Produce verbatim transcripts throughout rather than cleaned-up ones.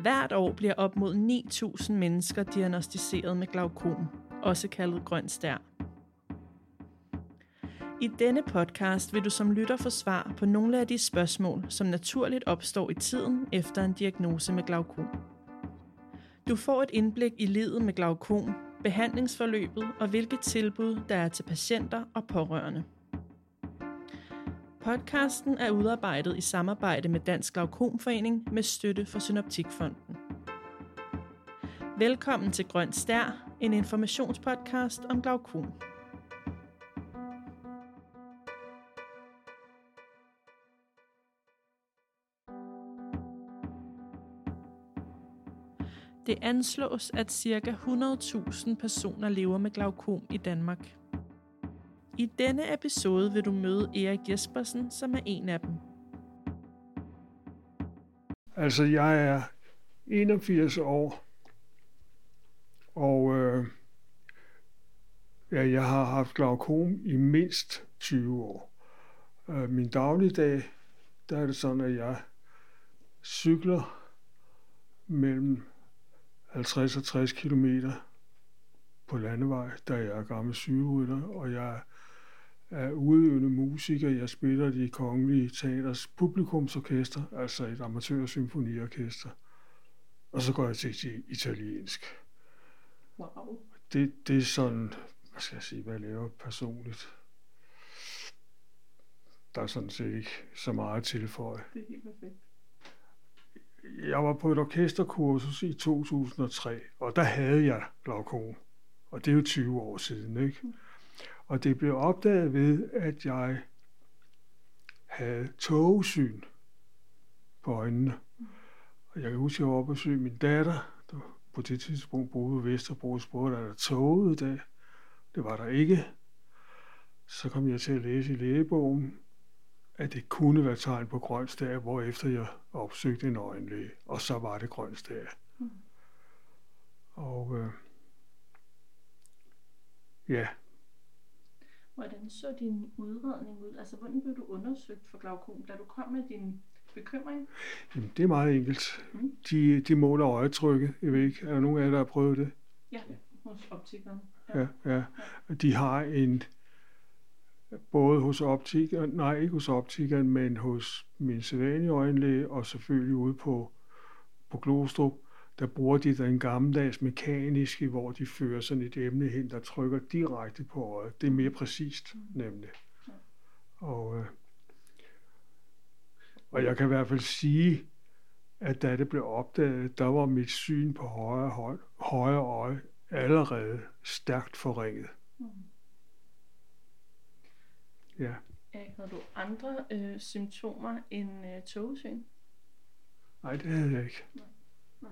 Hvert år bliver op mod ni tusind mennesker diagnostiseret med glaukom, også kaldet grøn stær. I denne podcast vil du som lytter få svar på nogle af de spørgsmål, som naturligt opstår i tiden efter en diagnose med glaukom. Du får et indblik i livet med glaukom, behandlingsforløbet og hvilke tilbud, der er til patienter og pårørende. Podcasten er udarbejdet i samarbejde med Dansk Glaukom Forening med støtte fra Synoptikfonden. Velkommen til Grøn Stær, en informationspodcast om glaukom. Det anslås, at ca. hundrede tusind personer lever med glaukom i Danmark. I denne episode vil du møde Erik Jespersen, som er en af dem. Altså, jeg er enogfirs år, og øh, ja, jeg har haft glaukom i mindst tyve år. Øh, min dagligdag, der er det sådan, at jeg cykler mellem halvtreds og tres kilometer på landevej, da jeg er gammel sygerytter, og jeg er udøvende musiker. Jeg spiller de kongelige teaters publikumsorkester, altså et amatørsymfoniorkester. Og så går jeg til italiensk. Wow. Det, det er sådan, hvad skal jeg sige, hvad jeg laver personligt. Der er sådan set ikke så meget at tilføje. Det er helt perfekt. Jeg var på et orkesterkursus i to tusind og tre, og der havde jeg glaukom. Og det er jo tyve år siden, ikke? Og det blev opdaget ved, at jeg havde tågesyn på øjnene. Og jeg kan huske, at jeg var oppe og søge min datter, der på det tidspunkt boede på Vesterbrogade, spurgte, der er tåget i dag. Det var der ikke. Så kom jeg til at læse i lægebogen, at det kunne være tegn på grøn stær, hvorefter jeg opsøgte en øjenlæge, og så var det grøn stær. Mm. Og øh, ja. Hvordan så din udredning ud? Altså, hvordan blev du undersøgt for glaukom, da du kom med din bekymring? Jamen, det er meget enkelt. Mm. De, de måler øjetrykket, jeg ved ikke. Er der nogen af jer, der har prøvet det? Ja, hos optikeren. Ja, ja. ja. De har en... Både hos optikeren, nej ikke hos optikeren, men hos min sædvanlige øjenlæge og selvfølgelig ude på, på Glostrup, der bruger de den gammeldags mekaniske, hvor de fører sådan et emne hen, der trykker direkte på øjet. Det er mere præcist nemlig. Og, og jeg kan i hvert fald sige, at da det blev opdaget, der var mit syn på højre, høj, højre øje allerede stærkt forringet. Ja. Havde du andre øh, symptomer end øh, tågesyn? Nej, det havde jeg ikke. Nej. Nej.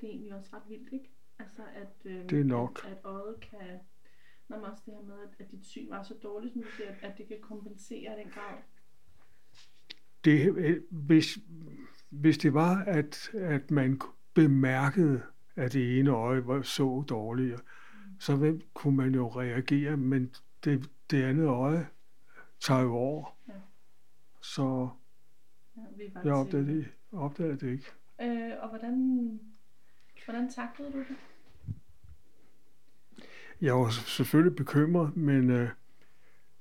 Det er egentlig også ret vildt, ikke? Altså, at, øh, det er nok. At, at øjet kan... Når man også det her med, at, at dit syn var så dårligt, som du siger, at, at det kan kompensere den grad. Det, øh, hvis, hvis det var, at, at man bemærkede, at det ene øje var så dårligere, mm. så kunne man jo reagere, men det... Det andet øje tager jo over, ja. så ja, vi jeg opdagede det, opdagede det ikke. Øh, og hvordan, hvordan taklede du det? Jeg var selvfølgelig bekymret, men øh,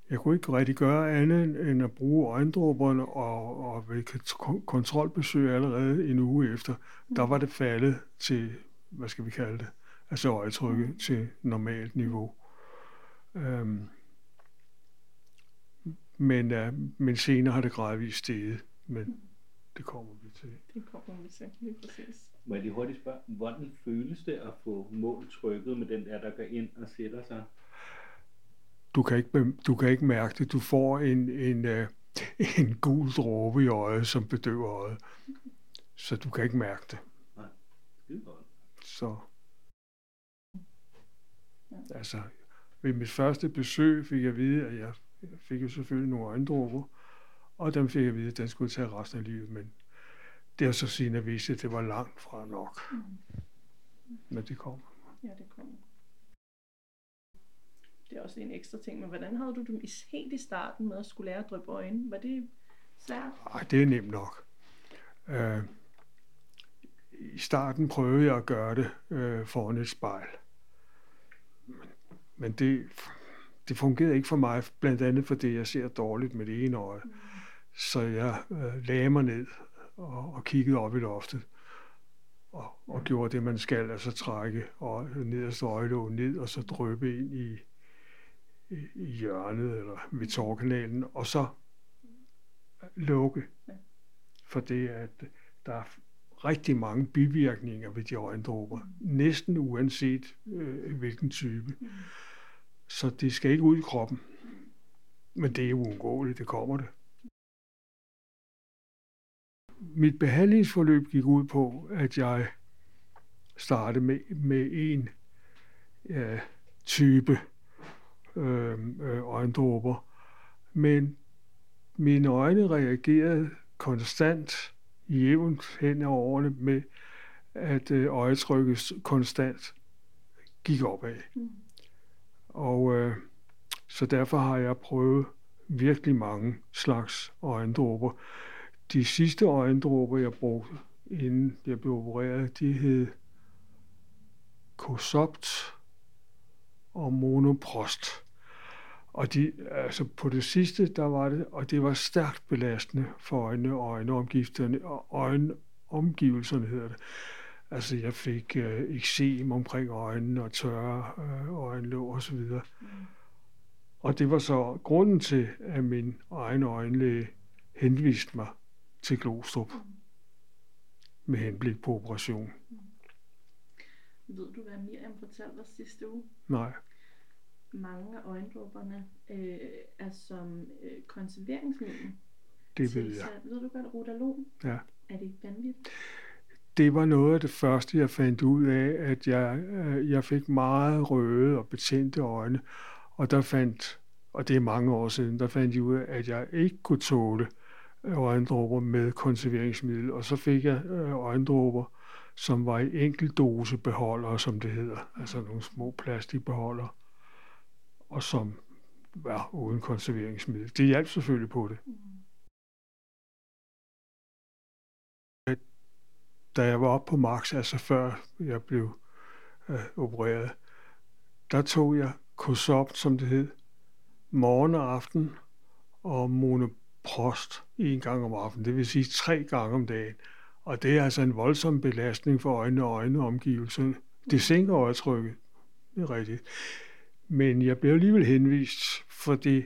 jeg kunne ikke rigtig gøre andet end at bruge øjendråberne, og, og ved kontrolbesøg allerede en uge efter, mm. der var det faldet til, hvad skal vi kalde det, altså øjetrykket mm. til normalt niveau. Um, Men, øh, men senere har det gradvist steget, men det kommer vi til. Det kommer vi til, lige præcis. Må jeg lige hurtigt spørge, hvordan føles det at få mål trykket med den der, der går ind og sætter sig? Du kan ikke, du kan ikke mærke det. Du får en, en, øh, en gul dråbe i øjet, som bedøver øjet. Okay. Så du kan ikke mærke det. Nej, skide godt. Så. Ja. Altså, ved mit første besøg fik jeg at vide, at jeg... Jeg fik jo selvfølgelig nogle øjendråber, og dem fik jeg at vide, at den skulle tage resten af livet, men det er så senere vist, at det var langt fra nok. Mm. Men det kom. Ja, det kom. Det er også en ekstra ting, men hvordan havde du dem helt i starten med at skulle lære at dryppe øjne? Var det svært? Nej, det er nemt nok. Uh, i starten prøvede jeg at gøre det øh, foran et spejl. Men det, det fungerede ikke for mig, blandt andet fordi jeg ser dårligt med det ene øje. Så jeg øh, lagde mig ned og, og kiggede op i loftet og, og gjorde det, man skal, altså trække og nederste øjelåg ned og så dryppe ind i, i, i hjørnet eller ved tårkanalen og så lukke. Fordi at der er rigtig mange bivirkninger ved de øjendråber, næsten uanset øh, hvilken type. Så det skal ikke ud i kroppen. Men det er uundgåeligt, det kommer det. Mit behandlingsforløb gik ud på, at jeg startede med, med en øh, type øh, øjendråber, men mine øjne reagerede konstant jævnt hen over årene med, at øjetrykket konstant gik opad. Mm. Og øh, så derfor har jeg prøvet virkelig mange slags øjendråber. De sidste øjendråber, jeg brugte, inden jeg blev opereret, de hed Cosopt og Monoprost. Og de, altså på det sidste, der var det, og det var stærkt belastende for øjnene og øjenomgivelserne, og øjenomgivelserne hedder det. Altså jeg fik øh, eksem omkring øjnene og tørre øh, øjenlåg og så videre. Mm. Og det var så grunden til, at min egen øjenlæge henviste mig til Glostrup mm. med henblik på operation. Mm. Ved du, hvad Miriam fortalte os sidste uge? Nej. Mange af øjendråberne øh, er som øh, konserveringsmiddel. Det ved jeg. Så, ved du godt, rotalon? Ja. Er det ikke vanvittigt? Det var noget af det første, jeg fandt ud af, at jeg, øh, jeg fik meget røde og betændte øjne. Og der fandt, og det er mange år siden, der fandt jeg ud af, at jeg ikke kunne tåle øjendråber med konserveringsmiddel. Og så fik jeg øh, øjendråber, som var i enkeltdosebeholdere, som det hedder. Altså nogle små plastikbeholdere. Og som var uden konserveringsmiddel. Det hjalp selvfølgelig på det. Da jeg var oppe på max, altså før jeg blev øh, opereret, der tog jeg Cosopt, som det hed, morgen og aften, og Monoprost en gang om aftenen. Det vil sige tre gange om dagen. Og det er altså en voldsom belastning for øjnene og øjneomgivelserne. Det sænker øjetrykket. Det er rigtigt. Men jeg blev alligevel henvist, fordi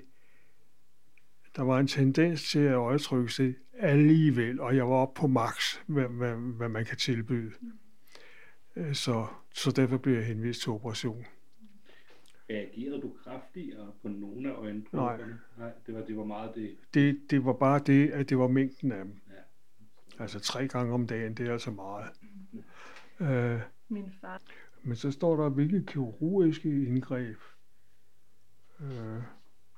der var en tendens til at øjetrykket sig alligevel, og jeg var oppe på max, hvad, hvad, hvad man kan tilbyde. Mm. Så, så derfor blev jeg henvist til operation. Reagerede du kraftigere på nogle af øjendråberne? Nej. Nej det, var, det var meget det. det. Det var bare det, at det var mængden af dem. Ja. Altså tre gange om dagen, det er altså meget. Mm. Øh, Min far... Men så står der, hvilke kirurgiske indgreb øh,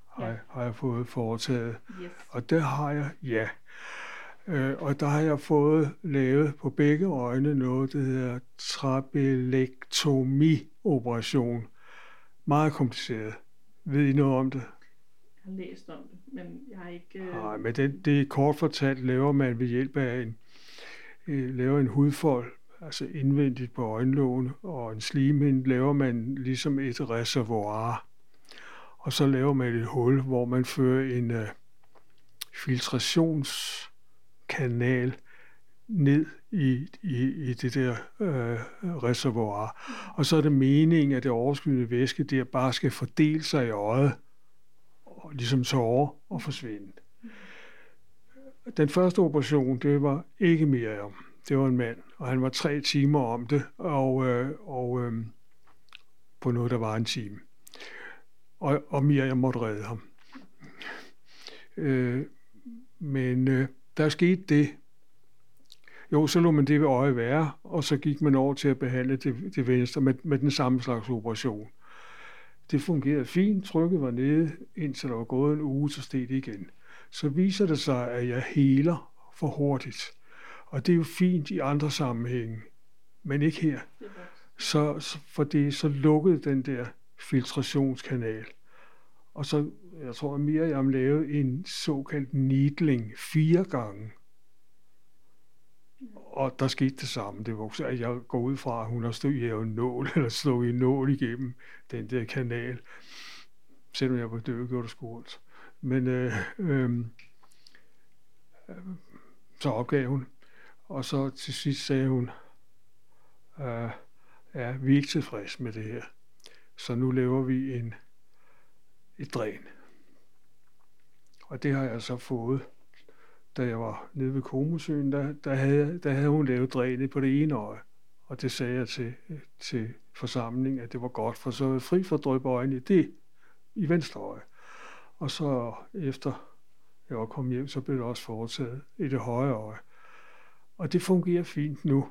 har, ja. har jeg fået foretaget. Yes. Og det har jeg, ja. Øh, og der har jeg fået lavet på begge øjne noget, der hedder trabeklektomi-operation. Meget kompliceret. Ved I noget om det? Jeg har læst om det, men jeg har ikke... Øh... Nej, men det, det kort fortalt laver man ved hjælp af en, øh, laver en hudfold, altså indvendigt på øjenlågen, og en slimhinde laver man ligesom et reservoir. Og så laver man et hul, hvor man fører en uh, filtrationskanal ned i, i, i det der uh, reservoir. Og så er det meningen, at det overskydende væske der bare skal fordele sig i øjet, og ligesom tårer og forsvinde. Den første operation, det var ikke mere om. Det var en mand, og han var tre timer om det, og, øh, og øh, på noget, der var en time. Og, og Miriam måtte redde ham. Øh, men øh, der skete det. Jo, så lå man det ved øje være, og så gik man over til at behandle det, det venstre med, med den samme slags operation. Det fungerede fint, trykket var nede, indtil der var gået en uge, så steg det igen. Så viser det sig, at jeg heler for hurtigt. Og det er jo fint i andre sammenhænge, men ikke her. Så, for det så lukkede den der filtrationskanal. Og så, jeg tror, at Miriam lavede en såkaldt needling fire gange. Og der skete det samme. Det var, at jeg går ud fra, at hun har stået i en nål, eller slået i en nål igennem den der kanal. Selvom jeg var død, gjorde det sgu ondt. Men øh, øh, så opgav hun. Og så til sidst sagde hun, øh, ja, vi er ikke tilfredse med det her. Så nu laver vi en, et dræn. Og det har jeg så fået. Da jeg var nede ved Comosøen, der, der, havde, der havde hun lavet drænet på det ene øje. Og det sagde jeg til, til forsamlingen, at det var godt, for så var jeg fri for at dryppe øjnene i det, i venstre øje. Og så efter jeg var kommet hjem, så blev det også foretaget i det højre øje. Og det fungerer fint nu.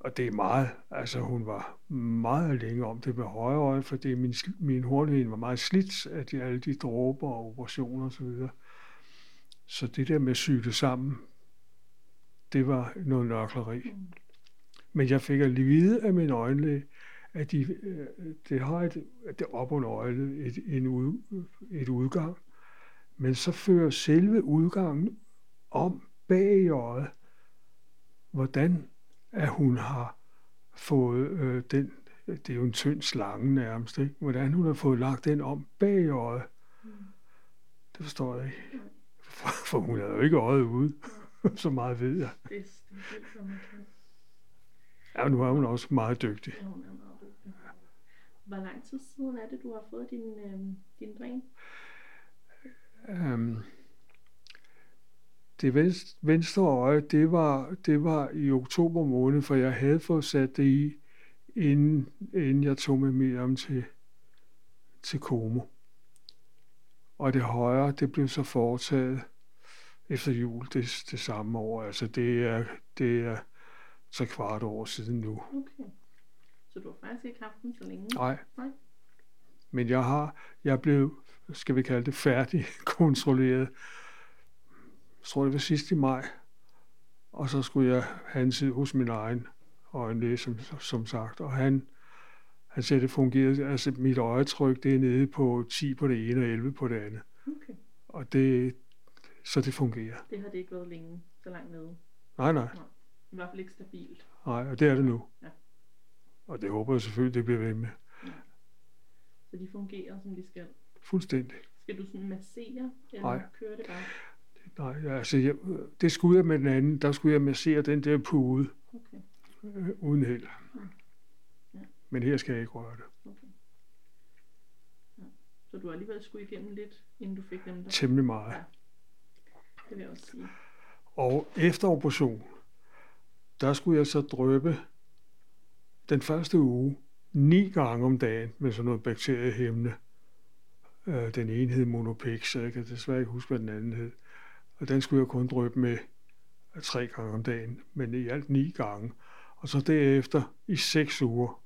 Og det er meget, altså hun var meget længe om det med højre øje, fordi min, min hornhinden var meget slidt af de, alle de dråber og operationer osv. Så det der med at syge det sammen, det var noget nørkleri. Men jeg fik at vide af min øjenlæge, at de, det har et, det op under øjet et, en ud, et udgang, men så fører selve udgangen om bag i øjet, hvordan at hun har fået øh, den, det er jo en tynd slange nærmest, ikke? Hvordan hun har fået lagt den om bag i øjet. Det forstår jeg ikke. For hun havde jo ikke øjet ude, så meget ved jeg. Ja, nu er hun også meget dygtig. Ja, hun er meget dygtig. Hvor lang tid siden er det, du har fået din, øh, din dræn? Um, det venstre, venstre øje, det var, det var i oktober måned, for jeg havde fået sat det i, inden, inden jeg tog med mere om til, til Como. Og det højre, det blev så foretaget efter jul det, det samme år. Altså det er, det er så kvart år siden nu. Okay. Så du har faktisk ikke haft den så længe? Nej. Nej. Men jeg har, jeg blev, skal vi kalde det, færdig kontrolleret. Jeg tror, det var sidst i maj. Og så skulle jeg have en tid hos min egen øjenlæge, som, som sagt. Og han... Han sagde, det fungerede. Altså, mit øjetryk, det er nede på ti på det ene og elleve på det andet. Okay. Og det, så det fungerer. Det har det ikke været længe, så langt nede. Nej, nej. nej. I hvert fald ikke stabilt. Nej, og det er det nu. Ja. Og det håber jeg selvfølgelig, det bliver ved med. Ja. Så de fungerer, som de skal? Fuldstændig. Skal du sådan massere, eller nej. Kører det bare? Nej, altså, jeg, det skulle jeg med den anden. Der skulle jeg massere den der pude. Okay. Øh, uden held. Okay. Men her skal jeg ikke røre det. Okay. Ja. Så du har alligevel skulle igennem lidt, inden du fik dem der? Temmelig meget. Ja. Det vil jeg også sige. Og efter operationen, der skulle jeg så dryppe den første uge ni gange om dagen med sådan noget bakteriehæmmende. Den ene hed Monopiks, så jeg kan desværre ikke huske, hvad den anden hed. Og den skulle jeg kun dryppe med tre gange om dagen, men i alt ni gange. Og så derefter i seks uger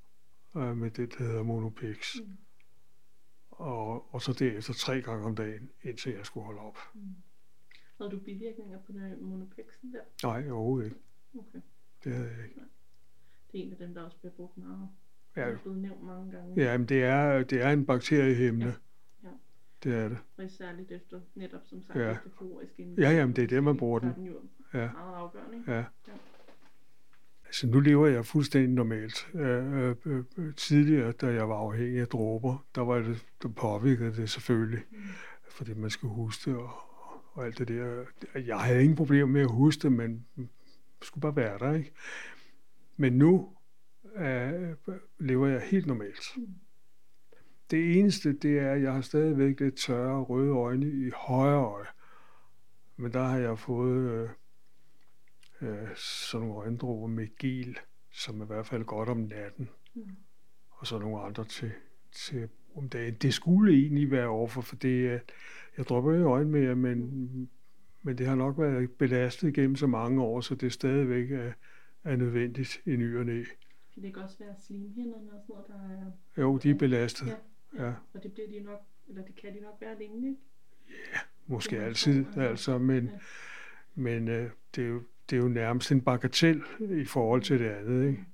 med det, der hedder Monopix. Mm. Og, og så derefter tre gange om dagen, indtil jeg skulle holde op. Mm. Havde du bivirkninger på den Monopixen der? Nej, overhovedet ikke. Okay. Det havde jeg ikke. Nej. Det er en af dem, der også bliver brugt meget. Ja. Det er blevet nævnt mange gange. Ja, men det er, det er en bakteriehæmmende. Ja. Ja. Det er det. Og særligt efter, netop som sagt, ja. Efter kirurgisk indgreb. Ja, jamen det er det, man bruger den. Den jo ja. Meget afgørende. Ja. Ja. Så nu lever jeg fuldstændig normalt. Øh, øh, tidligere, da jeg var afhængig af dråber, der var det, der påvirkede det selvfølgelig, mm. fordi man skulle huske det og, og alt det der. Jeg havde ingen problem med at huske det, men skulle bare være der, ikke? Men nu øh, lever jeg helt normalt. Mm. Det eneste, det er, at jeg har stadigvæk lidt tørre røde øjne i højre øje. Men der har jeg fået... Øh, sådan nogle øjendråber med gel, som er i hvert fald godt om natten, mm. og så nogle andre til, til om dagen. Det skulle egentlig være overfor, for det, jeg dropper ikke øjne mere, men, mm. men det har nok været belastet gennem så mange år, så det stadigvæk er, er nødvendigt i ny og næ. Kan det ikke også være slimhinderne og sådan noget, der er... Jo, de er belastet. Ja, ja. Ja. Og det, bliver de nok, eller det kan de nok være længe, ikke? Ja, måske altid, tror, altså, men, ja. men øh, det er jo Det er jo nærmest en bagatel i forhold til det andet, ikke?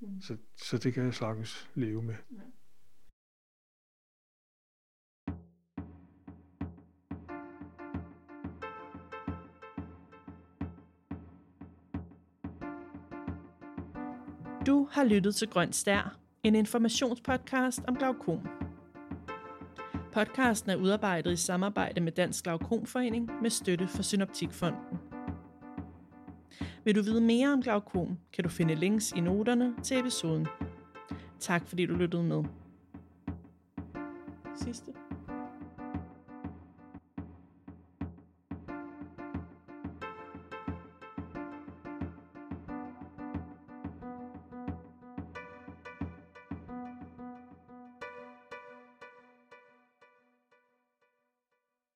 Mm. Så, så det kan jeg sagtens leve med. Ja. Du har lyttet til Grøn Stær, en informationspodcast om glaukom. Podcasten er udarbejdet i samarbejde med Dansk Glaukom Forening med støtte fra Synoptikfonden. Vil du vide mere om glaukom, kan du finde links i noterne til episoden. Tak fordi du lyttede med. Sidste.